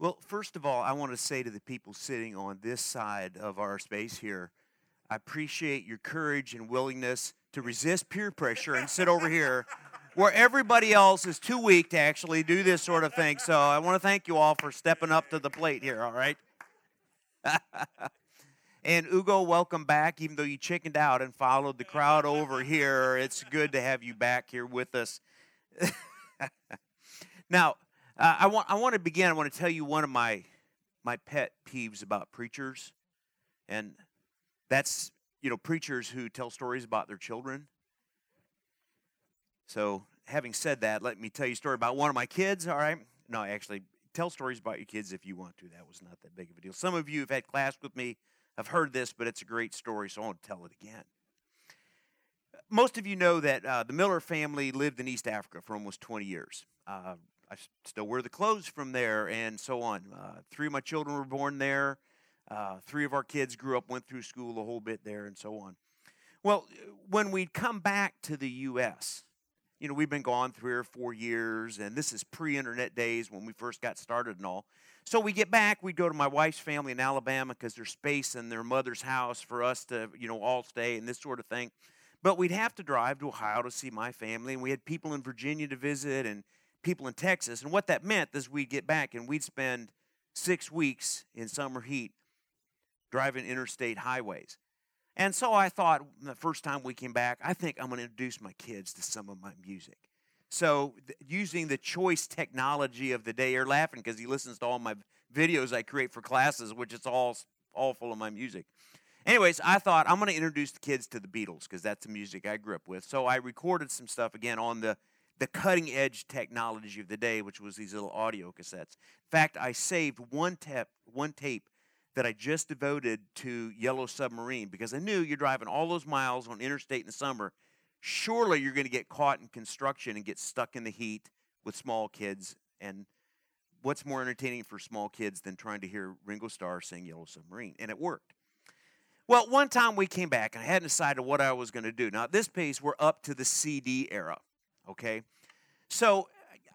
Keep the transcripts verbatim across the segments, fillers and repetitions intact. Well, first of all, I want to say to the people sitting on this side of our space here, I appreciate your courage and willingness to resist peer pressure and sit over here where everybody else is too weak to actually do this sort of thing. So I want to thank you all for stepping up to the plate here, all right? And Ugo, welcome back. Even though you chickened out and followed the crowd over here, it's good to have you back here with us. Now, uh, I want I want to begin. I want to tell you one of my my pet peeves about preachers, and that's, you know, preachers who tell stories about their children. So, having said that, let me tell you a story about one of my kids, all right? No, actually, tell stories about your kids if you want to. That was not that big of a deal. Some of you have had class with me. I've heard this, but it's a great story, so I want to tell it again. Most of you know that uh, the Miller family lived in East Africa for almost twenty years. Uh, I still wear the clothes from there and so on. Uh, three of my children were born there. Uh, three of our kids grew up, went through school a whole bit there and so on. Well, when we'd come back to the U S, you know, we've been gone three or four years, and this is pre-internet days when we first got started and all. So we get back, we go to my wife's family in Alabama because there's space in their mother's house for us to, you know, all stay and this sort of thing. But we'd have to drive to Ohio to see my family, and we had people in Virginia to visit and people in Texas. And what that meant is we'd get back and we'd spend six weeks in summer heat driving interstate highways. And so I thought the first time we came back, I think I'm going to introduce my kids to some of my music. So th- using the choice technology of the day, you're laughing because he listens to all my videos I create for classes, which is all, all full of my music. Anyways, I thought I'm going to introduce the kids to the Beatles because that's the music I grew up with. So I recorded some stuff, again, on the, the cutting-edge technology of the day, which was these little audio cassettes. In fact, I saved one tap, one tape that I just devoted to Yellow Submarine because I knew you're driving all those miles on interstate in the summer. Surely you're going to get caught in construction and get stuck in the heat with small kids. And what's more entertaining for small kids than trying to hear Ringo Starr sing Yellow Submarine? And it worked. Well, one time we came back, and I hadn't decided what I was going to do. Now, at this pace, we're up to the C D era, okay? So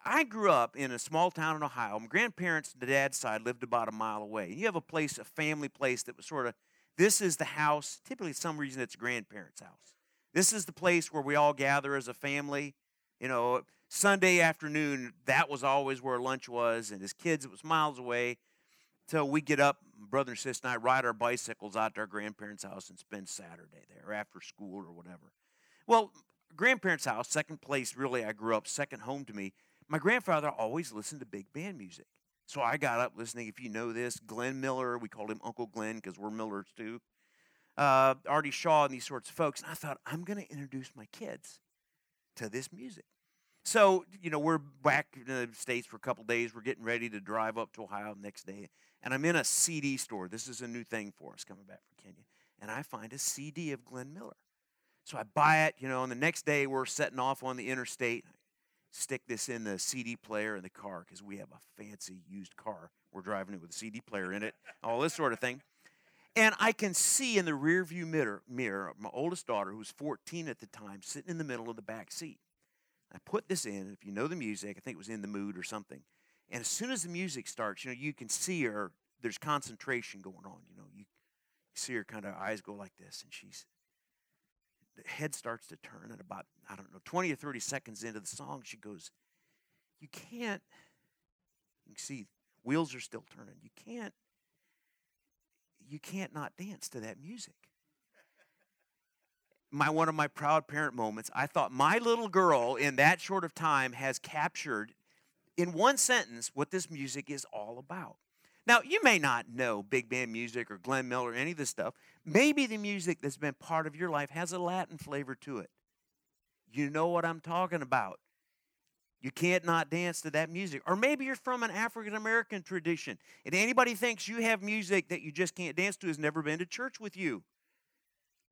I grew up in a small town in Ohio. My grandparents, the dad's side, lived about a mile away. You have a place, a family place that was sort of, this is the house. Typically, for some reason, it's grandparents' house. This is the place where we all gather as a family. You know, Sunday afternoon, that was always where lunch was, and as kids, it was miles away. So we get up, brother and sister and I ride our bicycles out to our grandparents' house and spend Saturday there after school or whatever. Well, grandparents' house, second place really I grew up, second home to me. My grandfather always listened to big band music. So I got up listening, if you know this, Glenn Miller. We called him Uncle Glenn because we're Millers too. Uh, Artie Shaw and these sorts of folks. And I thought, I'm going to introduce my kids to this music. So, you know, we're back in the States for a couple days. We're getting ready to drive up to Ohio the next day. And I'm in a C D store. This is a new thing for us coming back from Kenya. And I find a C D of Glenn Miller. So I buy it, you know, and the next day we're setting off on the interstate. I stick this in the C D player in the car because we have a fancy used car. We're driving it with a C D player in it, all this sort of thing. And I can see in the rearview mirror, mirror my oldest daughter, who was fourteen at the time, sitting in the middle of the back seat. I put this in, and if you know the music, I think it was In the Mood or something. And as soon as the music starts, you know, you can see her, there's concentration going on, you know. You see her kind of eyes go like this, and she's, the head starts to turn, and about, I don't know, twenty or thirty seconds into the song, she goes, you can't, you can see, wheels are still turning, you can't, you can't not dance to that music. My one of my proud parent moments, I thought my little girl in that short of time has captured in one sentence what this music is all about. Now, you may not know big band music or Glenn Miller or any of this stuff. Maybe the music that's been part of your life has a Latin flavor to it. You know what I'm talking about. You can't not dance to that music. Or maybe you're from an African-American tradition, and anybody thinks you have music that you just can't dance to has never been to church with you.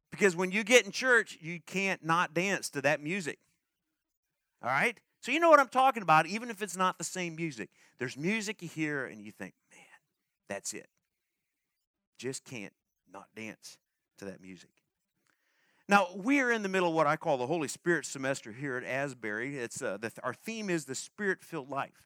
Because when you get in church, you can't not dance to that music. All right? So you know what I'm talking about, even if it's not the same music. There's music you hear and you think, man, that's it. Just can't not dance to that music. Now, we're in the middle of what I call the Holy Spirit semester here at Asbury. It's uh, the, our theme is the Spirit-filled life.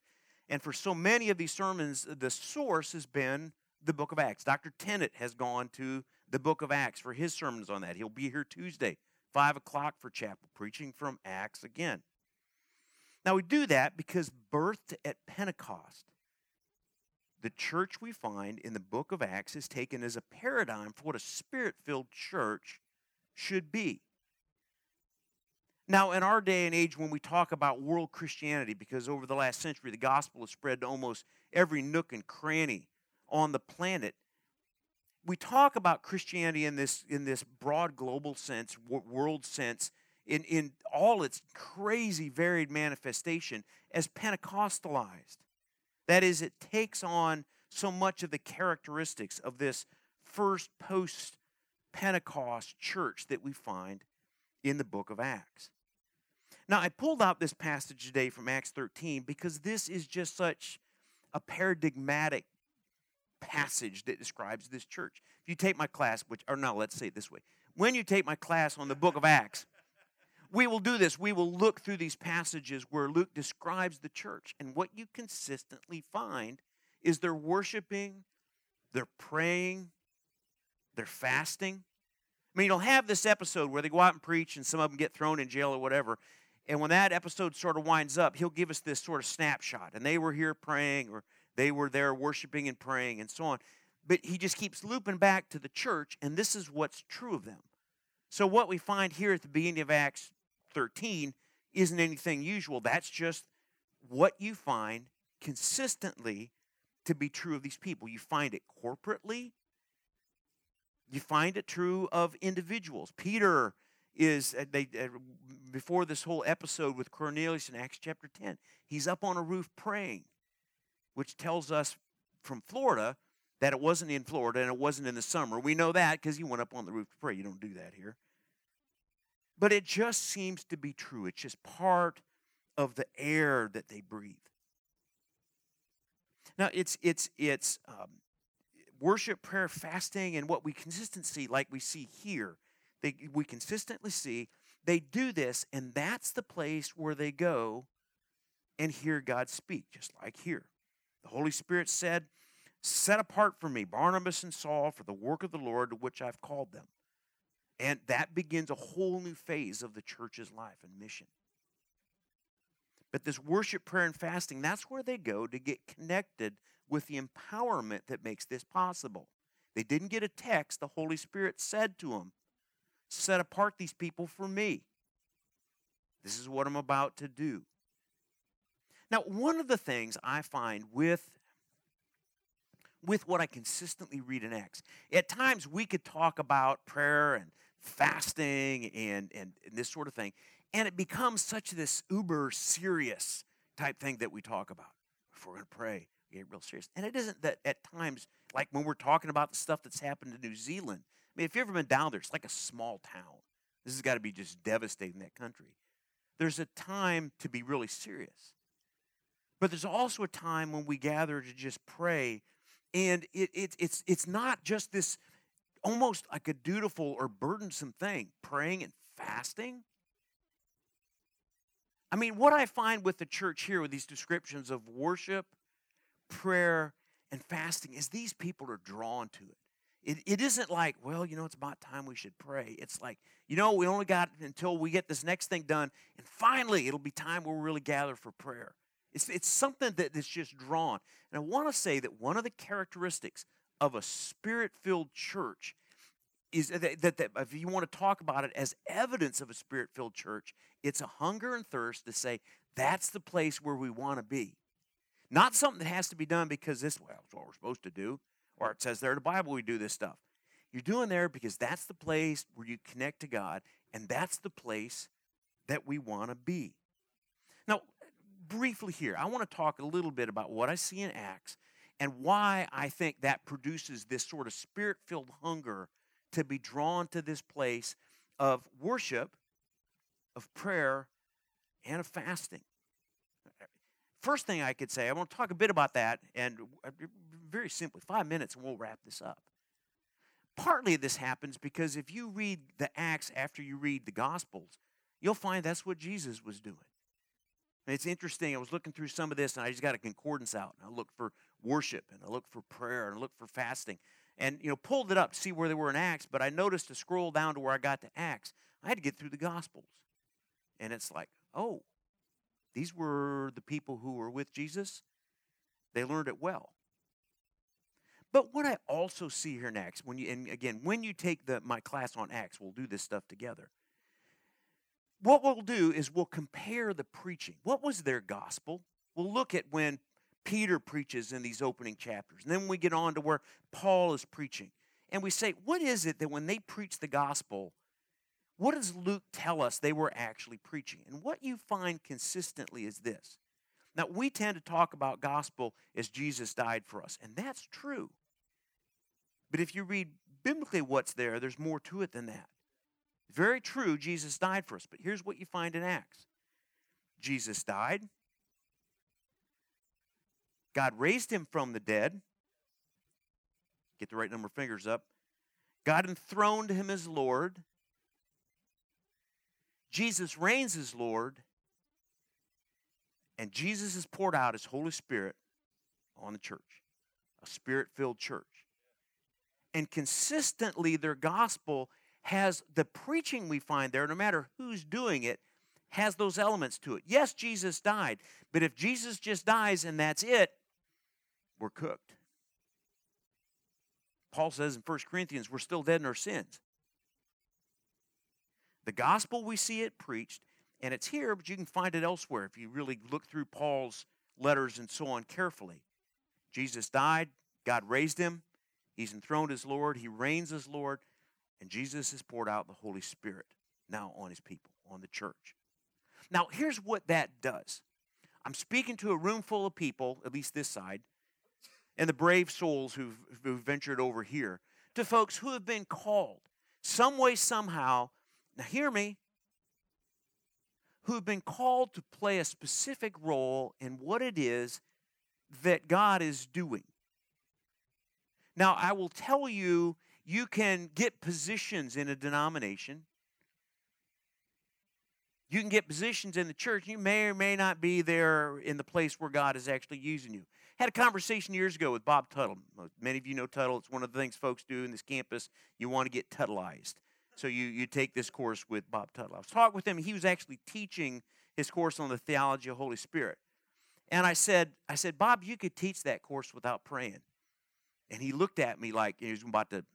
And for so many of these sermons, the source has been the book of Acts. Doctor Tennant has gone to the book of Acts for his sermons on that. He'll be here Tuesday, five o'clock for chapel, preaching from Acts again. Now, we do that because birthed at Pentecost, the church we find in the book of Acts is taken as a paradigm for what a spirit-filled church should be. Now, in our day and age, when we talk about world Christianity, because over the last century, the gospel has spread to almost every nook and cranny on the planet, we talk about Christianity in this in this broad global sense, world sense, in, in all its crazy, varied manifestation as Pentecostalized. That is, it takes on so much of the characteristics of this first post-Pentecost church that we find in the book of Acts. Now, I pulled out this passage today from Acts thirteen because this is just such a paradigmatic passage that describes this church. If you take my class, which, or no, let's say it this way. When you take my class on the book of Acts, we will do this. We will look through these passages where Luke describes the church, and what you consistently find is they're worshiping, they're praying, they're fasting. I mean, you'll have this episode where they go out and preach, and some of them get thrown in jail or whatever, and when that episode sort of winds up, he'll give us this sort of snapshot, and they were here praying, or they were there worshiping and praying, and so on. But he just keeps looping back to the church, and this is what's true of them. So what we find here at the beginning of Acts thirteen isn't anything usual. That's just what you find consistently to be true of these people. You find it corporately. You find it true of individuals. Peter is, they, before this whole episode with Cornelius in Acts chapter ten, he's up on a roof praying, which tells us from Florida that it wasn't in Florida and it wasn't in the summer. We know that because he went up on the roof to pray. You don't do that here. But it just seems to be true. It's just part of the air that they breathe. Now, it's it's it's um, worship, prayer, fasting, and what we consistently, like we see here, they, we consistently see they do this, and that's the place where they go and hear God speak, just like here. The Holy Spirit said, "Set apart for me Barnabas and Saul for the work of the Lord to which I've called them." And that begins a whole new phase of the church's life and mission. But this worship, prayer, and fasting, that's where they go to get connected with the empowerment that makes this possible. They didn't get a text. The Holy Spirit said to them, "Set apart these people for me. This is what I'm about to do." Now, one of the things I find with with what I consistently read in Acts. At times, we could talk about prayer and fasting and, and, and this sort of thing, and it becomes such this uber serious type thing that we talk about. If we're going to pray, we get real serious. And it isn't that at times, like when we're talking about the stuff that's happened in New Zealand. I mean, if you've ever been down there, it's like a small town. This has got to be just devastating, that country. There's a time to be really serious. But there's also a time when we gather to just pray. And it, it, it's it's not just this almost like a dutiful or burdensome thing, praying and fasting. I mean, what I find with the church here with these descriptions of worship, prayer, and fasting is these people are drawn to it. It, it isn't like, well, you know, it's about time we should pray. It's like, you know, we only got until we get this next thing done, and finally it'll be time we'll really gather for prayer. It's, it's something that is just drawn. And I want to say that one of the characteristics of a spirit-filled church is that, that, that if you want to talk about it as evidence of a spirit-filled church, it's a hunger and thirst to say that's the place where we want to be. Not something that has to be done because this, well, that's what we're supposed to do, or it says there in the Bible we do this stuff. You're doing there because that's the place where you connect to God, and that's the place that we want to be. Now, briefly here, I want to talk a little bit about what I see in Acts and why I think that produces this sort of spirit-filled hunger to be drawn to this place of worship, of prayer, and of fasting. First thing I could say, I want to talk a bit about that, and very simply, five minutes and we'll wrap this up. Partly this happens because if you read the Acts after you read the Gospels, you'll find that's what Jesus was doing. And it's interesting. I was looking through some of this, and I just got a concordance out. And I looked for worship, and I looked for prayer, and I looked for fasting. And, you know, pulled it up to see where they were in Acts, but I noticed to scroll down to where I got to Acts, I had to get through the Gospels. And it's like, oh, these were the people who were with Jesus. They learned it well. But what I also see here in Acts, when you, and again, when you take the my class on Acts, we'll do this stuff together. What we'll do is we'll compare the preaching. What was their gospel? We'll look at when Peter preaches in these opening chapters. And then we get on to where Paul is preaching. And we say, what is it that when they preach the gospel, what does Luke tell us they were actually preaching? And what you find consistently is this. Now, we tend to talk about gospel as Jesus died for us, and that's true. But if you read biblically what's there, there's more to it than that. Very true, Jesus died for us. But here's what you find in Acts. Jesus died. God raised him from the dead. Get the right number of fingers up. God enthroned him as Lord. Jesus reigns as Lord. And Jesus has poured out his Holy Spirit on the church, a Spirit-filled church. And consistently, their gospel has the preaching we find there, no matter who's doing it, has those elements to it. Yes, Jesus died, but if Jesus just dies and that's it, we're cooked. Paul says in First Corinthians, we're still dead in our sins. The gospel, we see it preached, and it's here, but you can find it elsewhere if you really look through Paul's letters and so on carefully. Jesus died, God raised him, he's enthroned as Lord, he reigns as Lord, and Jesus has poured out the Holy Spirit now on his people, on the church. Now, here's what that does. I'm speaking to a room full of people, at least this side, and the brave souls who've, who've ventured over here, to folks who have been called some way, somehow, now hear me, who have been called to play a specific role in what it is that God is doing. Now, I will tell you, you can get positions in a denomination. You can get positions in the church. You may or may not be there in the place where God is actually using you. Had a conversation years ago with Bob Tuttle. Many of you know Tuttle. It's one of the things folks do in this campus. You want to get Tuttleized. So you, you take this course with Bob Tuttle. I was talking with him. He was actually teaching his course on the theology of the Holy Spirit. And I said, I said, Bob, you could teach that course without praying. And he looked at me like he was about to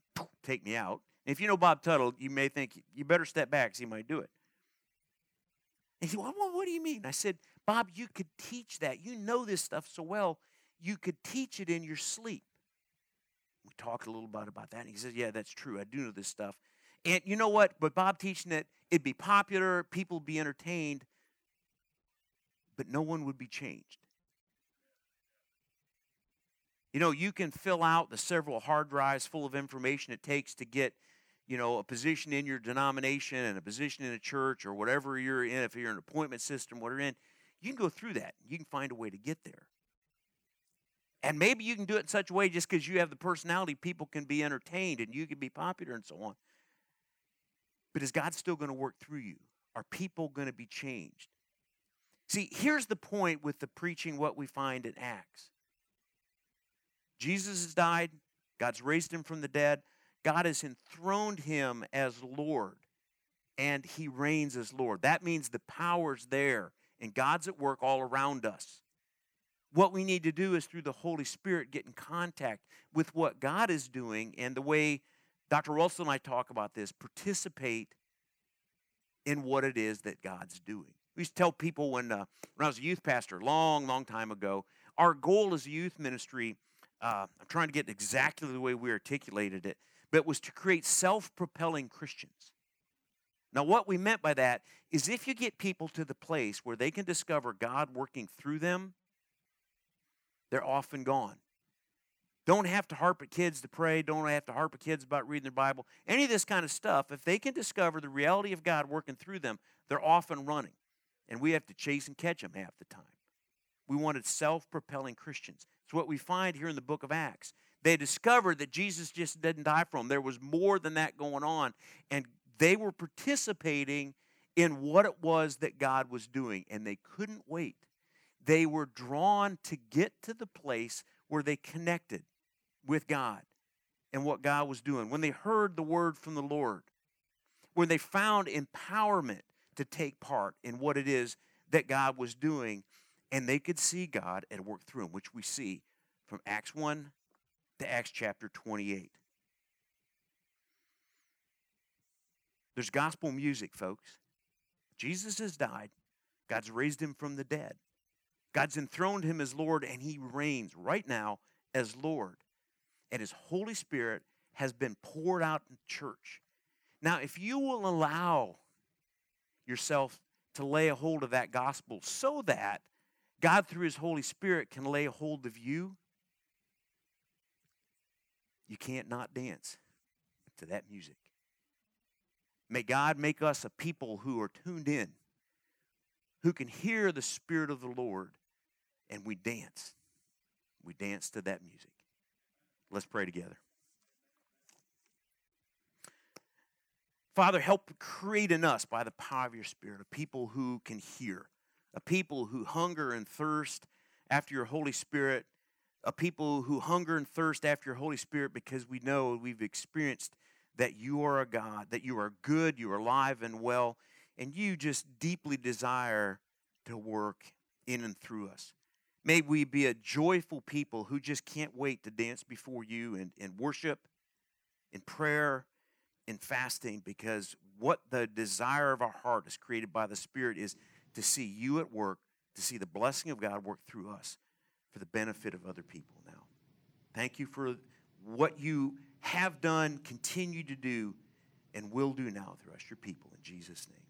take me out. And if you know Bob Tuttle, you may think, you better step back because he might do it. And he said, well, what do you mean? I said, Bob, you could teach that. You know this stuff so well. You could teach it in your sleep. We talked a little bit about that. And he says, yeah, that's true. I do know this stuff. And you know what? But Bob teaching it, it'd be popular, people would be entertained, but no one would be changed. You know, you can fill out the several hard drives full of information it takes to get, you know, a position in your denomination and a position in a church or whatever you're in, if you're in an appointment system, whatever you're in. You can go through that. You can find a way to get there. And maybe you can do it in such a way just because you have the personality, people can be entertained and you can be popular and so on. But is God still going to work through you? Are people going to be changed? See, here's the point with the preaching, what we find in Acts. Jesus has died. God's raised him from the dead. God has enthroned him as Lord, and he reigns as Lord. That means the power's there, and God's at work all around us. What we need to do is through the Holy Spirit get in contact with what God is doing and the way Doctor Wilson and I talk about this, participate in what it is that God's doing. We used to tell people when uh, when I was a youth pastor long, long time ago, our goal as a youth ministry, uh, I'm trying to get exactly the way we articulated it, but was to create self-propelling Christians. Now, what we meant by that is if you get people to the place where they can discover God working through them, they're off and gone. Don't have to harp at kids to pray. Don't have to harp at kids about reading their Bible. Any of this kind of stuff, if they can discover the reality of God working through them, they're off and running. And we have to chase and catch them half the time. We wanted self-propelling Christians. It's what we find here in the book of Acts. They discovered that Jesus just didn't die for them. There was more than that going on. And they were participating in what it was that God was doing, and they couldn't wait. They were drawn to get to the place where they connected with God and what God was doing. When they heard the word from the Lord, when they found empowerment to take part in what it is that God was doing, and they could see God at work through them, which we see from Acts one to Acts chapter twenty-eight. There's gospel music, folks. Jesus has died. God's raised him from the dead. God's enthroned him as Lord, and he reigns right now as Lord. And his Holy Spirit has been poured out in the church. Now, if you will allow yourself to lay a hold of that gospel so that God, through his Holy Spirit, can lay a hold of you, you can't not dance to that music. May God make us a people who are tuned in, who can hear the Spirit of the Lord, and we dance. We dance to that music. Let's pray together. Father, help create in us, by the power of your Spirit, a people who can hear, a people who hunger and thirst after your Holy Spirit, a people who hunger and thirst after your Holy Spirit, because we know we've experienced that you are a God, that you are good, you are alive and well, and you just deeply desire to work in and through us. May we be a joyful people who just can't wait to dance before you and in worship, in prayer, in fasting, because what the desire of our heart is created by the Spirit is to see you at work, to see the blessing of God work through us for the benefit of other people now. Thank you for what you have done, continue to do, and will do now through us, your people, in Jesus' name.